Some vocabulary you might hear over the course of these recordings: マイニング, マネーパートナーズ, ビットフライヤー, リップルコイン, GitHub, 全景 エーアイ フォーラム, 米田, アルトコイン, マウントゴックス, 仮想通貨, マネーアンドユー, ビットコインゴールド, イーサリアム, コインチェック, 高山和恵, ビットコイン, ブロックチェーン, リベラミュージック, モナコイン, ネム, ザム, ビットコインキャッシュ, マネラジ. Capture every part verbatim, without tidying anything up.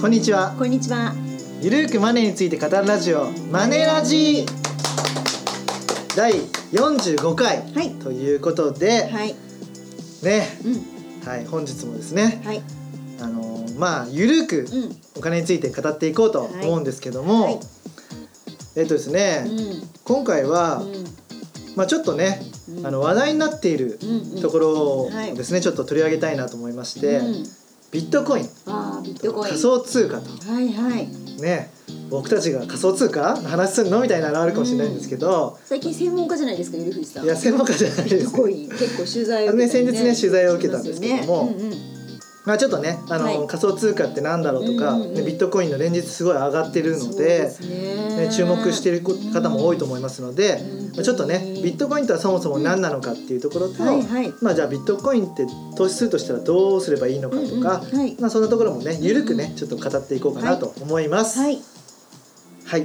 こんにちは。こんにちは。ゆるくマネーについて語るラジオマネラジだいよんじゅうごかい、はい、ということで、はい、ね、うん、はい、本日もですね、はい、あのまあゆるくお金について語っていこうと思うんですけども、はいはい、えっとですね、うん、今回は、うん、まあ、ちょっとね、うん、あの話題になっているところをですね、うんうん、はい、ちょっと取り上げたいなと思いまして、うん、ビットコイン、あー、ビットコイン、仮想通貨と、はいはい、ね、僕たちが仮想通貨話すのみたいなのあるかもしれないんですけど、うん、最近専門家じゃないですか、ゆるふじさん。いや、専門家じゃないです。結構取材を受けた、ねね、先日ね取材を受けたんですけども、ね、うんうん、まあ、ちょっとね、あの、はい、仮想通貨ってなんだろうとか、うんうんうん、ね、ビットコインの連日すごい上がってるの で, で、ねね、注目している方も多いと思いますので、うん、まあ、ちょっとねビットコインとはそもそも何なのかっていうところと、うん、はいはい、まあ、じゃあビットコインって投資するとしたらどうすればいいのかとか、うんうん、はい、まあ、そんなところもね緩くね、うんうん、ちょっと語っていこうかなと思います。はい、はいはい、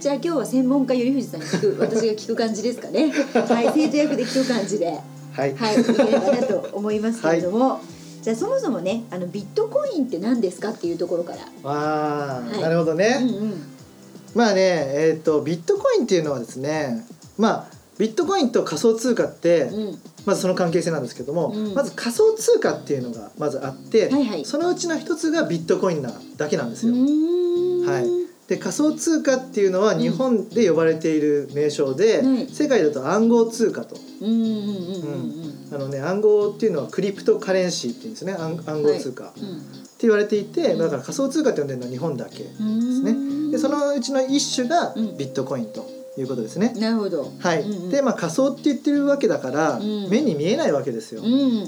じゃあ今日は専門家ゆりふじさんに聞く私が聞く感じですかね。はい、生徒役で聞く感じで、はい、はい、いければなと思いますけれども。はい、じゃあそもそもね、あのビットコインって何ですかっていうところから。あー、はい、なるほどね、うんうん、まあね、えーと、ビットコインっていうのはですね、まあ、ビットコインと仮想通貨って、うん、まずその関係性なんですけども、うん、まず仮想通貨っていうのがまずあって、はいはい、そのうちの一つがビットコインなだけなんですよ。うーん、はい、で仮想通貨っていうのは日本で呼ばれている名称で、うん、世界だと暗号通貨と、うんうんうんうん、あのね、暗号っていうのはクリプトカレンシーっていうんですね、暗号通貨、はい、うん、って言われていて、だから仮想通貨って呼んでるのは日本だけですね。でそのうちの一種がビットコインということですね、うん、なるほど、はい、うんうん、で、まあ、仮想って言ってるわけだから、うん、目に見えないわけですよ、うん、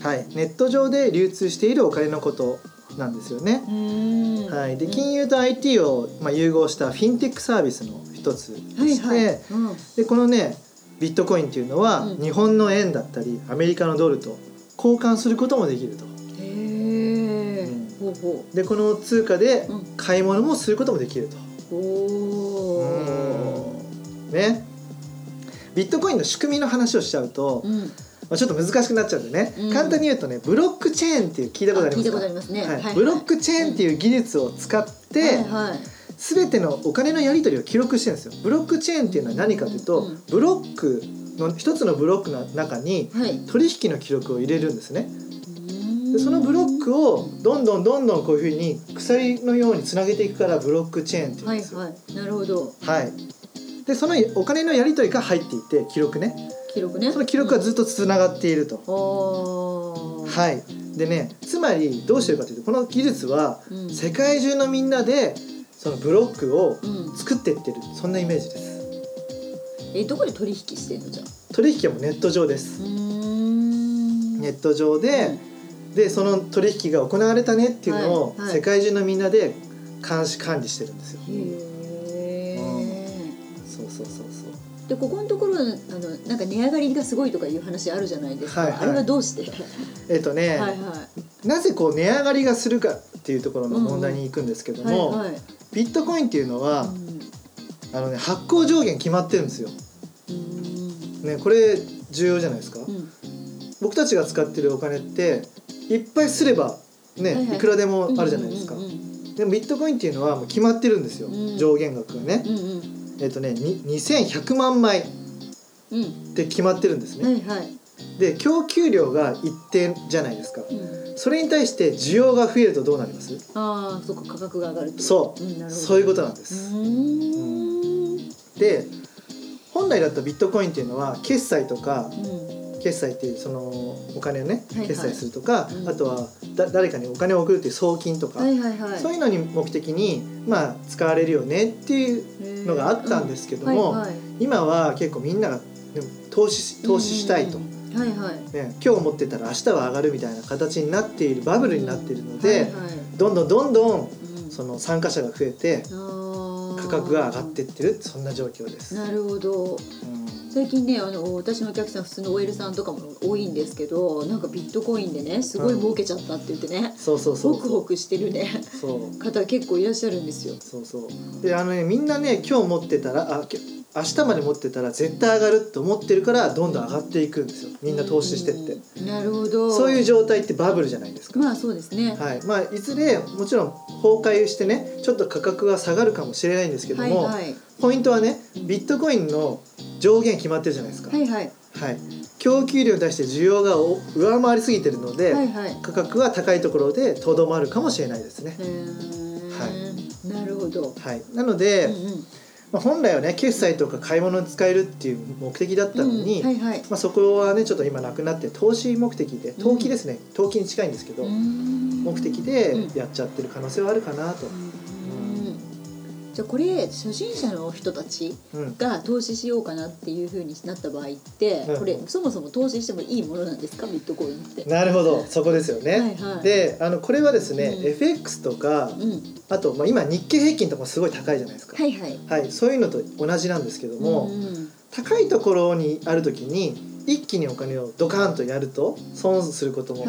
はい、ネット上で流通しているお金のことなんですよね、うん、はい、で金融と アイティー を、まあ、融合したフィンテックサービスの一つでして、はいはい、うん、でこのねビットコインというのは日本の円だったりアメリカのドルと交換することもできると、へー、うん、ほうほう、でこの通貨で買い物もすることもできると、おー、ね、ビットコインの仕組みの話をしちゃうと、うん、まあ、ちょっと難しくなっちゃうんでね、うん、簡単に言うとね、ブロックチェーンっていう、聞いたことありますか？聞いたことありますね、はいはいはい、ブロックチェーンっていう技術を使って、はいはい、全てのお金のやり取りを記録してるんですよ。ブロックチェーンっていうのは何かというと、ブロックの一つのブロックの中に取引の記録を入れるんですね、はい、でそのブロックをどんどんどんどんこういうふうに鎖のようにつなげていくからブロックチェーンっていうんですよ、はいはい、なるほど、はい、でそのお金のやり取りが入っていて記録ね、記録ね、その記録がずっとつながっていると、うん、はい、でね、つまりどうしてるかというと、この技術は世界中のみんなでそのブロックを作っていってる、うん、そんなイメージです。え、どこで取引してんの？じゃあ取引はもうネット上です。うーん、ネット上 で,、うん、でその取引が行われたねっていうのを、はいはい、世界中のみんなで監視管理してるんですよ。へー、うん、そうそうそうそう、でここのところあのなんか値上がりがすごいとかいう話あるじゃないですか、はいはい、あれはどうして？えっとね、はいはい、なぜこう値上がりがするかっていうところの問題に行くんですけども、うん、はいはい、ビットコインっていうのは、うん、あのね、発行上限決まってるんですよ、うん、ね、これ重要じゃないですか、うん、僕たちが使ってるお金っていっぱいすれば、ね、はいはい、いくらでもあるじゃないですか、うんうんうん、でもビットコインっていうのはもう決まってるんですよ、うん、上限額がね、うんうん、えっとね、にせんひゃくまんまいって決まってるんですね、うん、はいはい、で供給量が一定じゃないですか、うん、それに対して需要が増えるとどうなります？ああ、そっか、価格が上がると。そう、うん、なるほど、そういうことなんです。うーん、うん、で本来だったビットコインっていうのは決済とか、うん、決済っていうそのお金をね、はいはい、決済するとか、うん、あとはだ誰かにお金を送るっていう送金とか、はいはいはい、そういうのに目的に、まあ、使われるよねっていうのがあったんですけども、うんはいはい、今は結構みんなが投資、投資したいと、うんうんうん、はいはいね、今日持ってたら明日は上がるみたいな形になっている、バブルになっているので、うんはいはい、どんどんどんどんその参加者が増えて、うん、価格が上がっていってる、そんな状況です。なるほど、うん、最近ね、あの私のお客さん普通の オーエル さんとかも多いんですけど、なんかビットコインでねすごい儲けちゃったって言ってね、うん、そうそうそう、ホクホクしてるねそう方結構いらっしゃるんですよ。そうそう、であのね、みんなね今日持ってたらあ明日まで持ってたら絶対上がるって思ってるからどんどん上がっていくんですよ。みんな投資してって、うん、なるほど。そういう状態ってバブルじゃないですか。まあそうですね、はい。まあ、いずれもちろん崩壊してねちょっと価格が下がるかもしれないんですけども、はいはい、ポイントはねビットコインの上限決まってるじゃないですか、はいはいはい、供給量に対して需要が上回りすぎてるので、はいはい、価格は高いところでとどまるかもしれないですね。へー、はい、なるほど、はい、なので、うんうん本来はね決済とか買い物に使えるっていう目的だったのに、うんはいはいまあ、そこはねちょっと今なくなって投資目的で投機ですね、うん、投機に近いんですけど目的でやっちゃってる可能性はあるかなと。じゃあこれ初心者の人たちが投資しようかなっていう風になった場合って、うん、これそもそも投資してもいいものなんですかビットコインって。なるほどそこですよね。はいはい、であのこれはですね、うん、エフエックス とか、うん、あと、まあ、今日経平均とかすごい高いじゃないですか、はいはいはい、そういうのと同じなんですけども、うん、高いところにある時に一気にお金をドカーンとやると損することも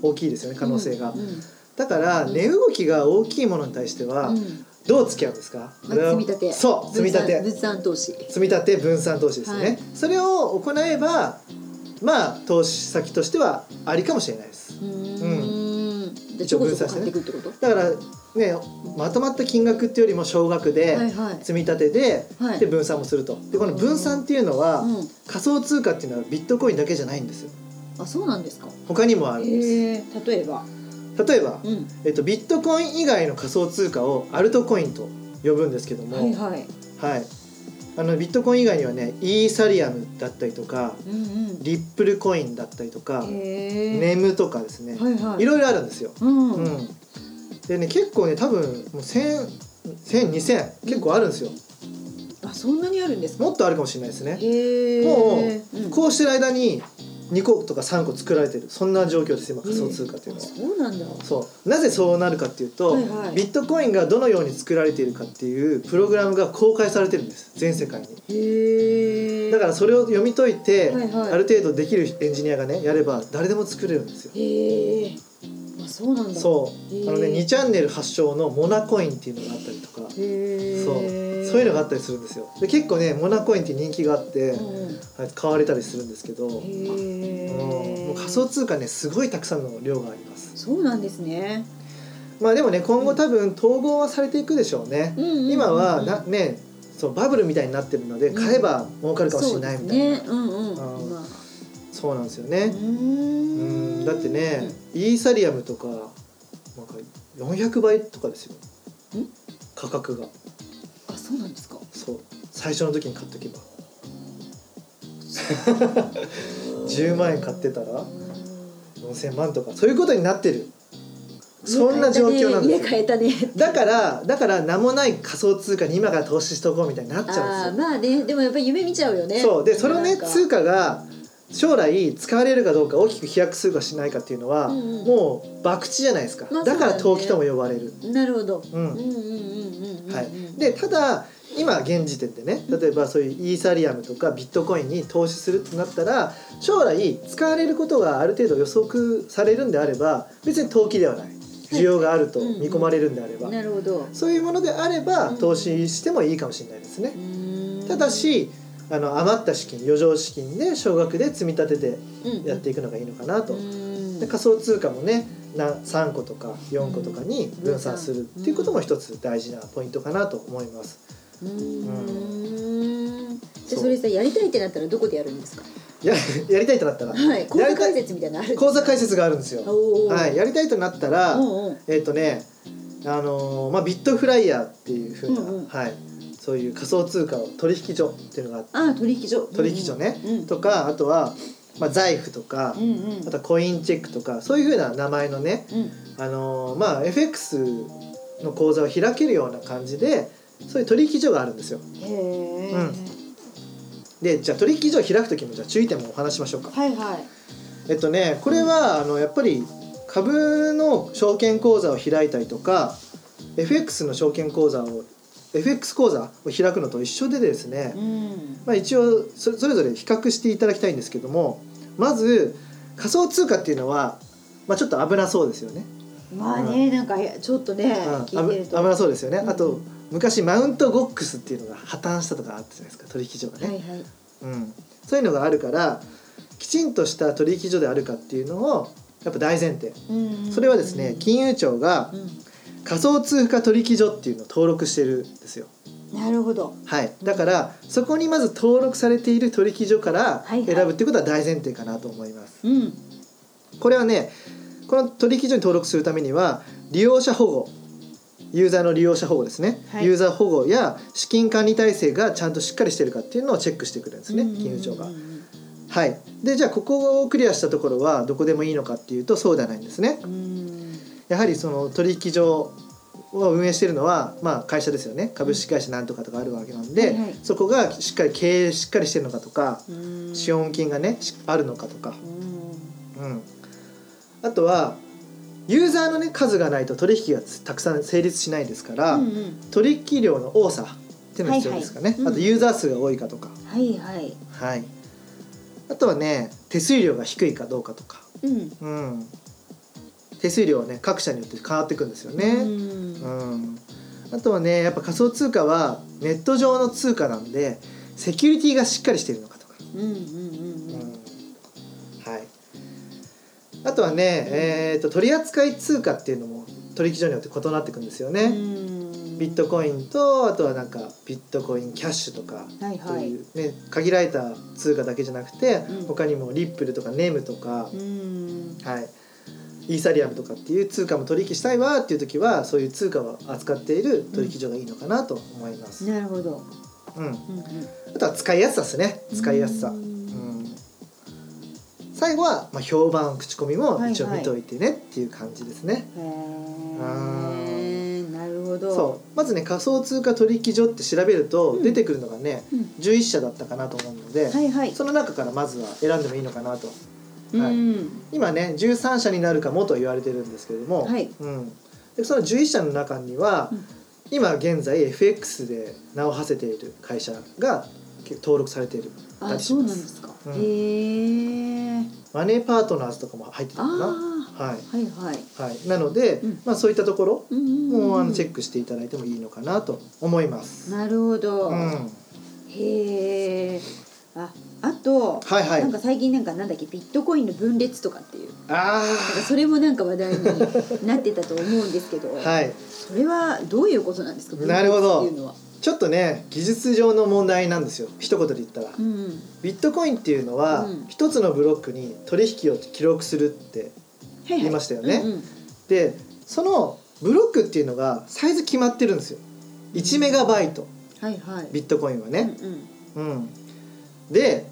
大きいですよね、はいはい、可能性が、うんうん、だから値動きが大きいものに対しては、うんどう付き合うんですか。積み立て。そう、積み立て。分散投資。積み立て分散投資ですね、はい。それを行えば、まあ投資先としてはありかもしれないです。うん。うん。でちょこちょこ買っていくってこと。だからね、まとまった金額っていうよりも少額で、はいはい、積み立てで、はい、で分散もすると。でこの分散っていうのは、うん、仮想通貨っていうのはビットコインだけじゃないんですよ。あ、そうなんですか。他にもあるんです。えー、例えば。例えば、うんえっと、ビットコイン以外の仮想通貨をアルトコインと呼ぶんですけども、はいはいはい、あのビットコイン以外にはねイーサリアムだったりとか、うんうん、リップルコインだったりとかネムとかですね、はいはい、いろいろあるんですよ、うんうん、でね結構ね多分もうせん、せん、にせん結構あるんですよ、うん、あそんなにあるんですか。もっとあるかもしれないですね。へもうこうしてる間ににことかさんこ作られてるそんな状況です今仮想通貨というのは、えー、そうなんだ。そうなぜそうなるかっていうと、はいはい、ビットコインがどのように作られているかっていうプログラムが公開されてるんです全世界に。へー。だからそれを読み解いて、はいはい、ある程度できるエンジニアがねやれば誰でも作れるんですよ。へー、まあ、そうなんだ。そうあのねにチャンネル発祥のモナコインっていうのがあったりとか。へー。そうそういうのがあったりするんですよ。で結構ねモナコインって人気があって、うん、買われたりするんですけど、へー、もう仮想通貨ねすごいたくさんの量があります。そうなんですね。まあでもね今後多分統合はされていくでしょうね、うんうんうんうん、今はな、ね、そうバブルみたいになってるので買えば儲かるかもしれないみたいな、そうなんですよね。うーんうーんだってね、うん、イーサリアムとか、なんかよんひゃくばいとかですよん価格が。そうなんですか。そう最初の時に買っておけばじゅうまんえん買ってたらよんせんまんとかそういうことになってる。そんな状況なんですよ。家買えたね。だからだから名もない仮想通貨に今から投資しとこうみたいになっちゃうんですよ。あまあねでもやっぱり夢見ちゃうよね。そうでそのね通貨が将来使われるかどうか大きく飛躍するかしないかっていうのは、うんうん、もう博打じゃないですか、まあ、だから投機とも呼ばれる。なるほど。ただ今現時点でね例えばそういうイーサリアムとかビットコインに投資するってなったら将来使われることがある程度予測されるんであれば別に投機ではない需要があると見込まれるんであれば、はいうんうん、なるほど。そういうものであれば投資してもいいかもしれないですね、うん、ただしあの余った資金余剰資金で少額で積み立ててやっていくのがいいのかなと、うん、で仮想通貨もねさんことかよんことかに分散するっていうことも一つ大事なポイントかなと思います。うーん、うん、でそれさやりたいってなったらどこでやるんですか。や, やりたいとなったら、はい、口座開設みたいなのある。口座開設があるんですよ、はい、やりたいとなったらえっ、ー、とね、あのーまあ、ビットフライヤーっていう風な、うんうんはいそういう仮想通貨を取引所っていうのがあって、ああ取引所取引所ね、うんうん、とかあとは、まあ、財布とか、うんうん、あとはコインチェックとかそういう風な名前のね、うん、あのー、まあ エフエックス の口座を開けるような感じでそういう取引所があるんですよ。へえ、うん、でじゃあ取引所を開くときのじゃあ注意点もお話しましょうか。はいはいえっとねこれはあのやっぱり株の証券口座を開いたりとか エフエックス の証券口座をエフエックス 口座を開くのと一緒でですね、うんまあ、一応それぞれ比較していただきたいんですけどもまず仮想通貨っていうのは、まあ、ちょっと危なそうですよね。まあね、うん、なんかちょっとね、うん、聞いてると危なそうですよね、うん、あと昔マウントゴックスっていうのが破綻したとかあったじゃないですか、取引所がね、はいはい、うん、そういうのがあるからきちんとした取引所であるかっていうのをやっぱ大前提、うんうんうん、それはですね金融庁が仮想通貨取引所っていうのを登録してるんですよ。なるほど、はい、だからそこにまず登録されている取引所から選ぶっていうことは大前提かなと思います、はいはい、うん、これはねこの取引所に登録するためには利用者保護、ユーザーの利用者保護ですね、はい、ユーザー保護や資金管理体制がちゃんとしっかりしてるかっていうのをチェックしてくるんですね、金融庁が、はい、でじゃあここをクリアしたところはどこでもいいのかっていうとそうではないんですね。うん、やはりその取引所を運営しているのは、まあ、会社ですよね、株式会社なんとかとかあるわけなんで、はいはい、そこがしっかり経営しっかりしてるのかとか、うん、資本金がねあるのかとか、うん、うん、あとはユーザーの、ね、数がないと取引がたくさん成立しないですから、うんうん、取引量の多さっていうのが必要ですかね、はいはい、うん、あとユーザー数が多いかとか、はいはいはい、あとはね手数料が低いかどうかとか、うんうん、手数料はね各社によって変わっていくんですよね、うん、うん、あとはねやっぱ仮想通貨はネット上の通貨なんでセキュリティがしっかりしているのかとか、うんうんうんうん、うん、はい、あとはね、うん、えー、と取扱い通貨っていうのも取引所によって異なっていくんですよね、うん、ビットコインとあとはなんかビットコインキャッシュとかという、ね、はいはい、限られた通貨だけじゃなくて、うん、他にもリップルとかネムとか、うん、はい、イーサリアムとかっていう通貨も取引したいわっていう時はそういう通貨を扱っている取引所がいいのかなと思います、うん、なるほど、うんうんうん、あとは使いやすさですね、使いやすさ、うん、最後はまあ評判口コミも一応見といてねっていう感じですね、はいはい、へー、なるほど。そうまずね仮想通貨取引所って調べると出てくるのがね、うん、じゅういっしゃだったかなと思うので、はいはい、その中からまずは選んでもいいのかなと、はい、うん、今ねじゅうさんしゃになるかもと言われてるんですけれども、はい、うん、でそのじゅういっしゃの中には、うん、今現在 エフエックス で名を馳せている会社が登録されているたりします。あ、そうなんですか、うん、へー、マネーパートナーズとかも入ってたかな、はい、はいはいはい、なので、うん、まあ、そういったところもあのチェックしていただいてもいいのかなと思います。なるほど、うん、へー、あ、あと、はいはい、なんか最近なんかなんだっけビットコインの分裂とかっていう、あ、それもなんか話題になってたと思うんですけど、はい、それはどういうことなんですか、分裂っていうのは。ちょっとね技術上の問題なんですよ、一言で言ったら、うんうん、ビットコインっていうのは、うん、一つのブロックに取引を記録するって言いましたよね、はいはい、うんうん、でそのブロックっていうのがサイズ決まってるんですよ、いちメガバイト、はいはい、ビットコインはね、うんうんうん、で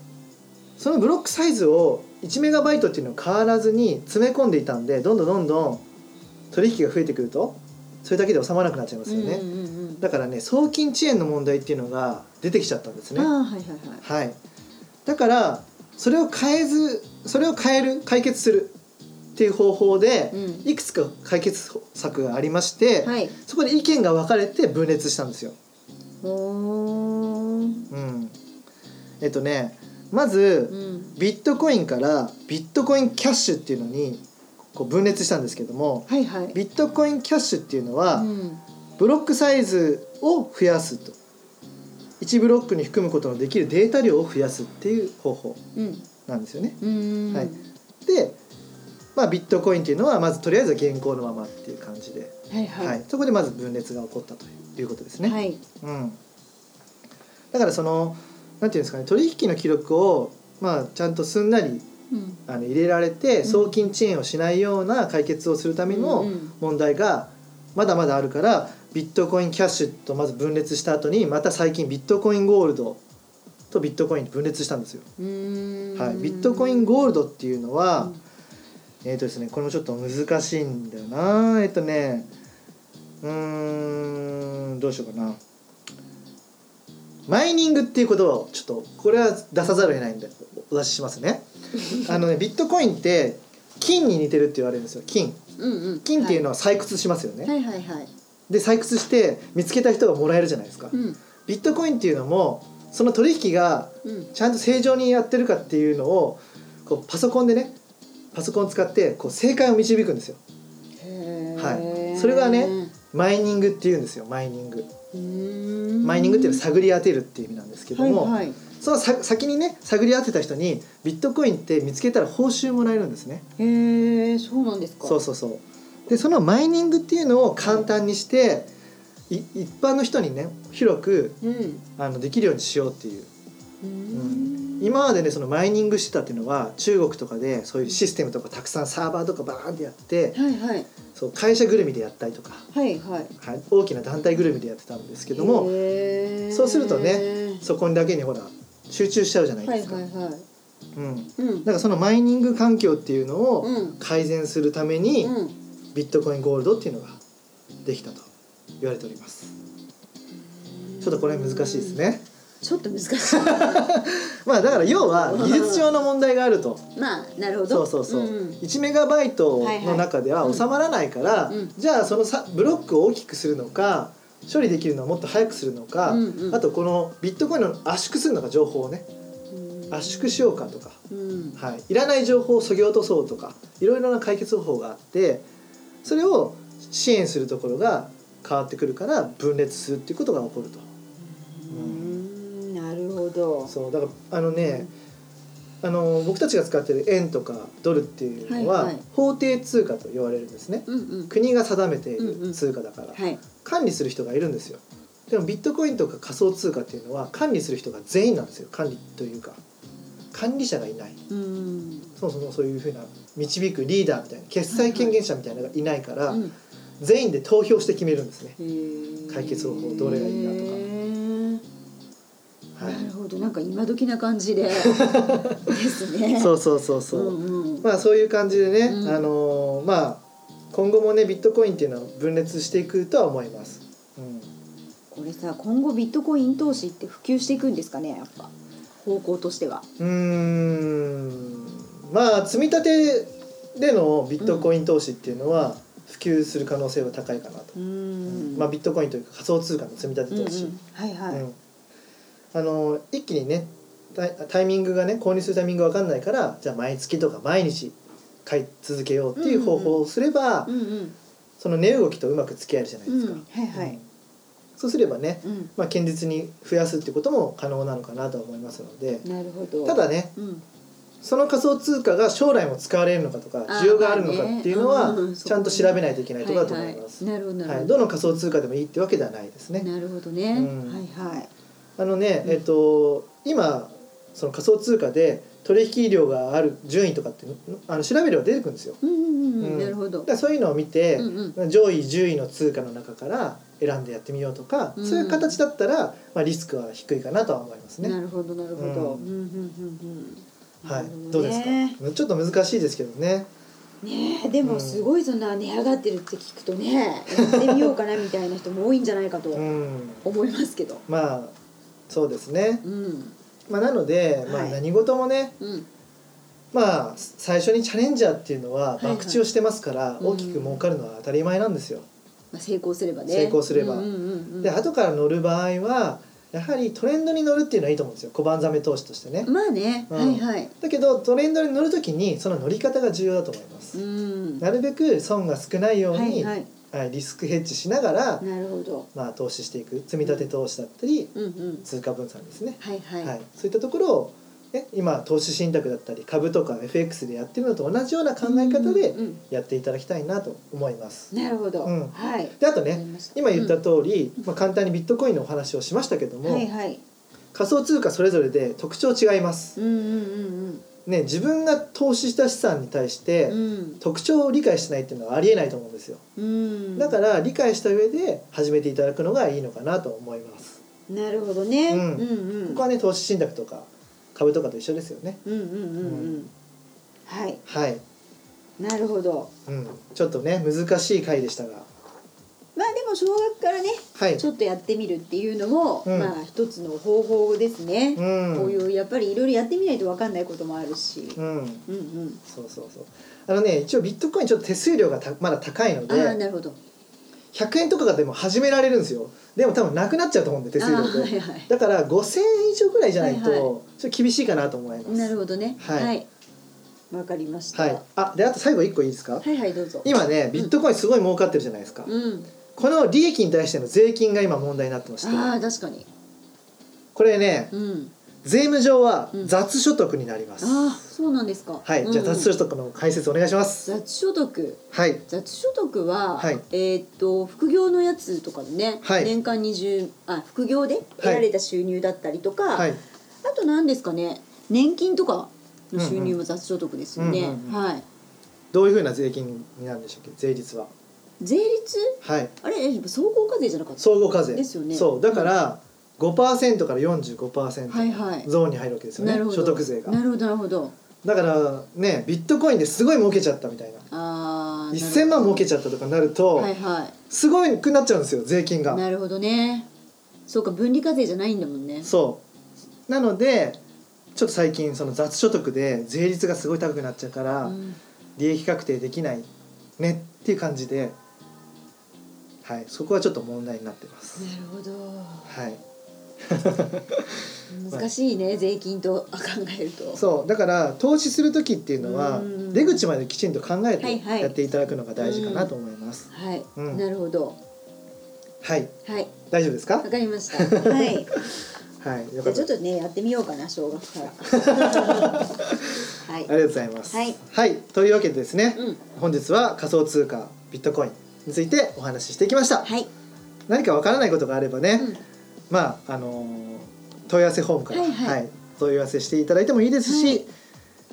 そのブロックサイズをいちメガバイトっていうのを変わらずに詰め込んでいたんで、どんどんどんどん取引が増えてくるとそれだけで収まらなくなっちゃいますよね、うんうんうん、だからね送金遅延の問題っていうのが出てきちゃったんですね、あ、はいはいはいはい、だからそれを変えずそれを変える解決するっていう方法で、うん、いくつか解決策がありまして、はい、そこで意見が分かれて分裂したんですよ。お、うん、えっとねまず、うん、ビットコインからビットコインキャッシュっていうのにこう分裂したんですけども、はいはい、ビットコインキャッシュっていうのは、うん、ブロックサイズを増やすといちブロックに含むことのできるデータ量を増やすっていう方法なんですよね、うん、はい、で、まあ、ビットコインっていうのはまずとりあえず現行のままっていう感じで、はいはいはい、そこでまず分裂が起こったということですね、はい、うん、だからそのなんていうんですかね取引の記録を、まあ、ちゃんとすんなり、うん、あの入れられて送金遅延をしないような解決をするための問題がまだまだあるからビットコインキャッシュとまず分裂した後にまた最近ビットコインゴールドとビットコイン分裂したんですよ。うーん、はい、ビットコインゴールドっていうのは、うん、えーとですね、これもちょっと難しいんだよな、えっ、ー、とねうーんどうしようかな、マイニングっていう言葉をちょっとこれは出さざるを得ないんでお出ししますねあのねビットコインって金に似てるって言われるんですよ、金、うんうん、金っていうのは採掘しますよね、はいはいはいはい、で採掘して見つけた人がもらえるじゃないですか、うん、ビットコインっていうのもその取引がちゃんと正常にやってるかっていうのをこうパソコンでねパソコンを使ってこう正解を導くんですよ、へー、はい、それがねマイニングっていうんですよ、マイニング、うーんマイニングっていうのは探り当てるっていう意味なんですけども、はいはい、そのさ先にね探り当てた人にビットコインって見つけたら報酬もらえるんですね。へー、そうなんですか。そうそうそう。でそのマイニングっていうのを簡単にして、はい、い一般の人にね広く、うん、あのできるようにしようっていう、うーん、うん今までねそのマイニングしてたっていうのは中国とかでそういうシステムとかたくさんサーバーとかバーンってやって、はいはい、そう会社ぐるみでやったりとか、はいはいはい、大きな団体ぐるみでやってたんですけども、そうするとねそこにだけにほら集中しちゃうじゃないですか、はいはいはいうんうん、だからそのマイニング環境っていうのを改善するために、うん、ビットコインゴールドっていうのができたと言われております。ちょっとこれ難しいですね。ちょっと難しいまあだから要は技術上の問題があるとまあなるほどそうそうそう、うんうん、いちメガバイトの中では収まらないから、はいはいうん、じゃあそのさブロックを大きくするのか処理できるのをもっと早くするのか、うんうん、あとこのビットコインの圧縮するのか情報をね圧縮しようかとか、うんはい、いらない情報を削ぎ落とそうとかいろいろな解決方法があってそれを支援するところが変わってくるから分裂するっていうことが起こると。そうだからあのね、うん、あの僕たちが使ってる円とかドルっていうのは、はいはい、法定通貨と言われるんですね、うんうん、国が定めている通貨だから、うんうん、管理する人がいるんですよ。でもビットコインとか仮想通貨っていうのは管理する人が全員なんですよ。管理というか管理者がいない、うん、そもそもそういうふうな導くリーダーみたいな決裁権限者みたいなのがいないから、はいはい、全員で投票して決めるんですね、うん、解決方法どれがいいなとか。はい、なるほどなんか今時な感じでですねそうそうそうそう、うんうん、まあそういう感じでね、うん、あのー、まあ今後もねビットコインっていうのは分裂していくとは思います、うん、これさ今後ビットコイン投資って普及していくんですかねやっぱ方向としては。うーんまあ積み立てでのビットコイン投資っていうのは普及する可能性は高いかなと、うん、まあビットコインというか仮想通貨の積み立て投資、うんうん、はいはい、うんあの一気にねタ イ, タイミングがね購入するタイミングが分かんないからじゃあ毎月とか毎日買い続けようっていう方法をすれば、うんうん、その値動きとうまく付き合えるじゃないですか、うんはいはいうん、そうすればね、うんまあ、堅実に増やすってことも可能なのかなと思いますので。なるほど。ただね、うん、その仮想通貨が将来も使われるのかとか需要があるのかっていうのはちゃんと調べないといけないところだと思います。どの仮想通貨でもいいってわけではないですね。なるほどね、うん、はいはいあのねえっと、今その仮想通貨で取引量がある順位とかってあの調べれば出てくるんですよ、うんうんうん、なるほど。だからそういうのを見て、うんうん、上位じゅういの通貨の中から選んでやってみようとか、うん、そういう形だったら、まあ、リスクは低いかなとは思いますね。なるほどなるほど、うんうんうん、はい、どうですか。ちょっと難しいですけどねね、でもすごいそんな値上がってるって聞くとね、うん、やってみようかなみたいな人も多いんじゃないかと思いますけど、うん、まあそうですね、うんまあ、なので、まあ、何事もね、はいうんまあ、最初にチャレンジャーっていうのは博打をしてますから、はいはい、大きく儲かるのは当たり前なんですよ、まあ、成功すればね成功すれば、うんうんうん、で後から乗る場合はやはりトレンドに乗るっていうのはいいと思うんですよ。小判ざめ投資としてねまあね、うんはいはい、だけどトレンドに乗るときにその乗り方が重要だと思います、うん、なるべく損が少ないように、はいはいはい、リスクヘッジしながらなるほど、まあ、投資していく積み立て投資だったり、うんうん、通貨分散ですね、はいはいはい、そういったところを、ね、今投資信託だったり株とか エフエックス でやってるのと同じような考え方でやっていただきたいなと思います、うんうん、なるほど、うんはい、であとね今言った通り、うんまあ、簡単にビットコインのお話をしましたけども、はいはい、仮想通貨それぞれで特徴違います、うんうんうんうんね、自分が投資した資産に対して特徴を理解しないっていうのはありえないと思うんですよ、うん、だから理解した上で始めていただくのがいいのかなと思います。なるほどね、うんうんうん、ここはね投資信託とか株とかと一緒ですよね、うんうんうんうんうん、はい、はい、なるほど、うん、ちょっとね難しい回でしたがまあでも小学からね、はい、ちょっとやってみるっていうのも、うん、まあ一つの方法ですね、うん、こういうやっぱりいろいろやってみないと分かんないこともあるし、うん、うんうんそうそうそうあのね一応ビットコインちょっと手数料がたまだ高いのであなるほどひゃくえんとかがでも始められるんですよ。でも多分なくなっちゃうと思うんで手数料で、はいはい、だからごせんえん以上ぐらいじゃないと、はいはい、ちょっと厳しいかなと思います。なるほどねはい、はいわかりました、はい、あ、であと最後いっこいいですか。はいはいどうぞ。今ねビットコインすごい儲かってるじゃないですか、うん、この利益に対しての税金が今問題になってまして、ああ確かにこれね、うん、税務上は雑所得になります、うん、ああそうなんですか、はい、うん、じゃあ雑所得の解説お願いします。雑所得、はい、雑所得は、はい、えー、っと副業のやつとかね、はい、年間にじゅうあ副業で得られた収入だったりとか、はいはい、あと何ですかね、年金とかの収入も雑所得ですよね、うんうんうんうん、はい、どういうふうな税金になるんでしょうか。税率は税率、はい、あれ総合課税じゃなかった、総合課税ですよね。そうだから、うん、ごパーセント から よんじゅうごパーセント、はいはい、ゾーンに入るわけですよね、所得税が。なるほどなるほど。だからね、ビットコインですごい儲けちゃったみたいな、あー、せんまん儲けちゃったとかになると、はいはい、すごくなっちゃうんですよ税金が。なるほどね、そうか、分離課税じゃないんだもんね。そうなのでちょっと最近その雑所得で税率がすごい高くなっちゃうから、うん、利益確定できないねっていう感じで、はい、そこはちょっと問題になってます。なるほど。はい。難しいね、まあ、税金と考えると。そうだから投資する時っていうのは出口まできちんと考えてやっていただくのが大事かなと思います。はい、うん、なるほど。はい、はい、大丈夫ですか？わかりました。はい。はい、よかった。じゃあちょっとねやってみようかな、小学から。はい。ありがとうございます。はい。はい、というわけでですね、うん、本日は仮想通貨ビットコインについてお話ししてきました、はい、何かわからないことがあればね、うん、まああのー、問い合わせフォームから、はいはいはい、問い合わせしていただいてもいいですし、はい、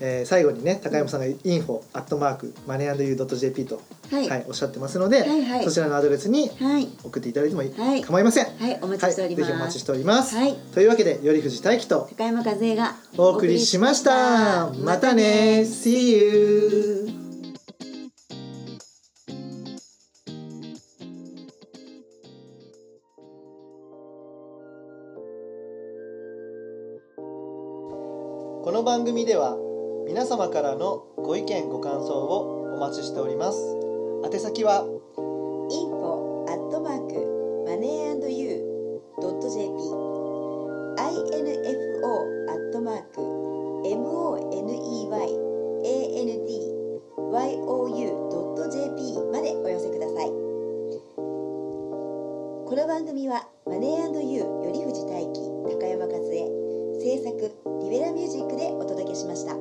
えー、最後にね高山さんが インフォ アットマーク マネーアンドユー ドット ジェーピー と、はいはい、おっしゃってますので、はいはい、そちらのアドレスに送っていただいても、はい、構いません、はいはい、お待ちしております、はい、ぜひお待ちしております、はい、というわけで頼藤大輝と高山和恵がお送りしました。またね See you。この番組では皆様からのご意見ご感想をお待ちしております。宛先は インフォ アットマーク マネーアンドユー ドット ジェーピー インフォ アットマーク モネーアンドユー ドット ジェーピー までお寄せください。この番組はマネー&ユー頼藤大輝、高山和恵制作、リベラミュージックでお届けしました。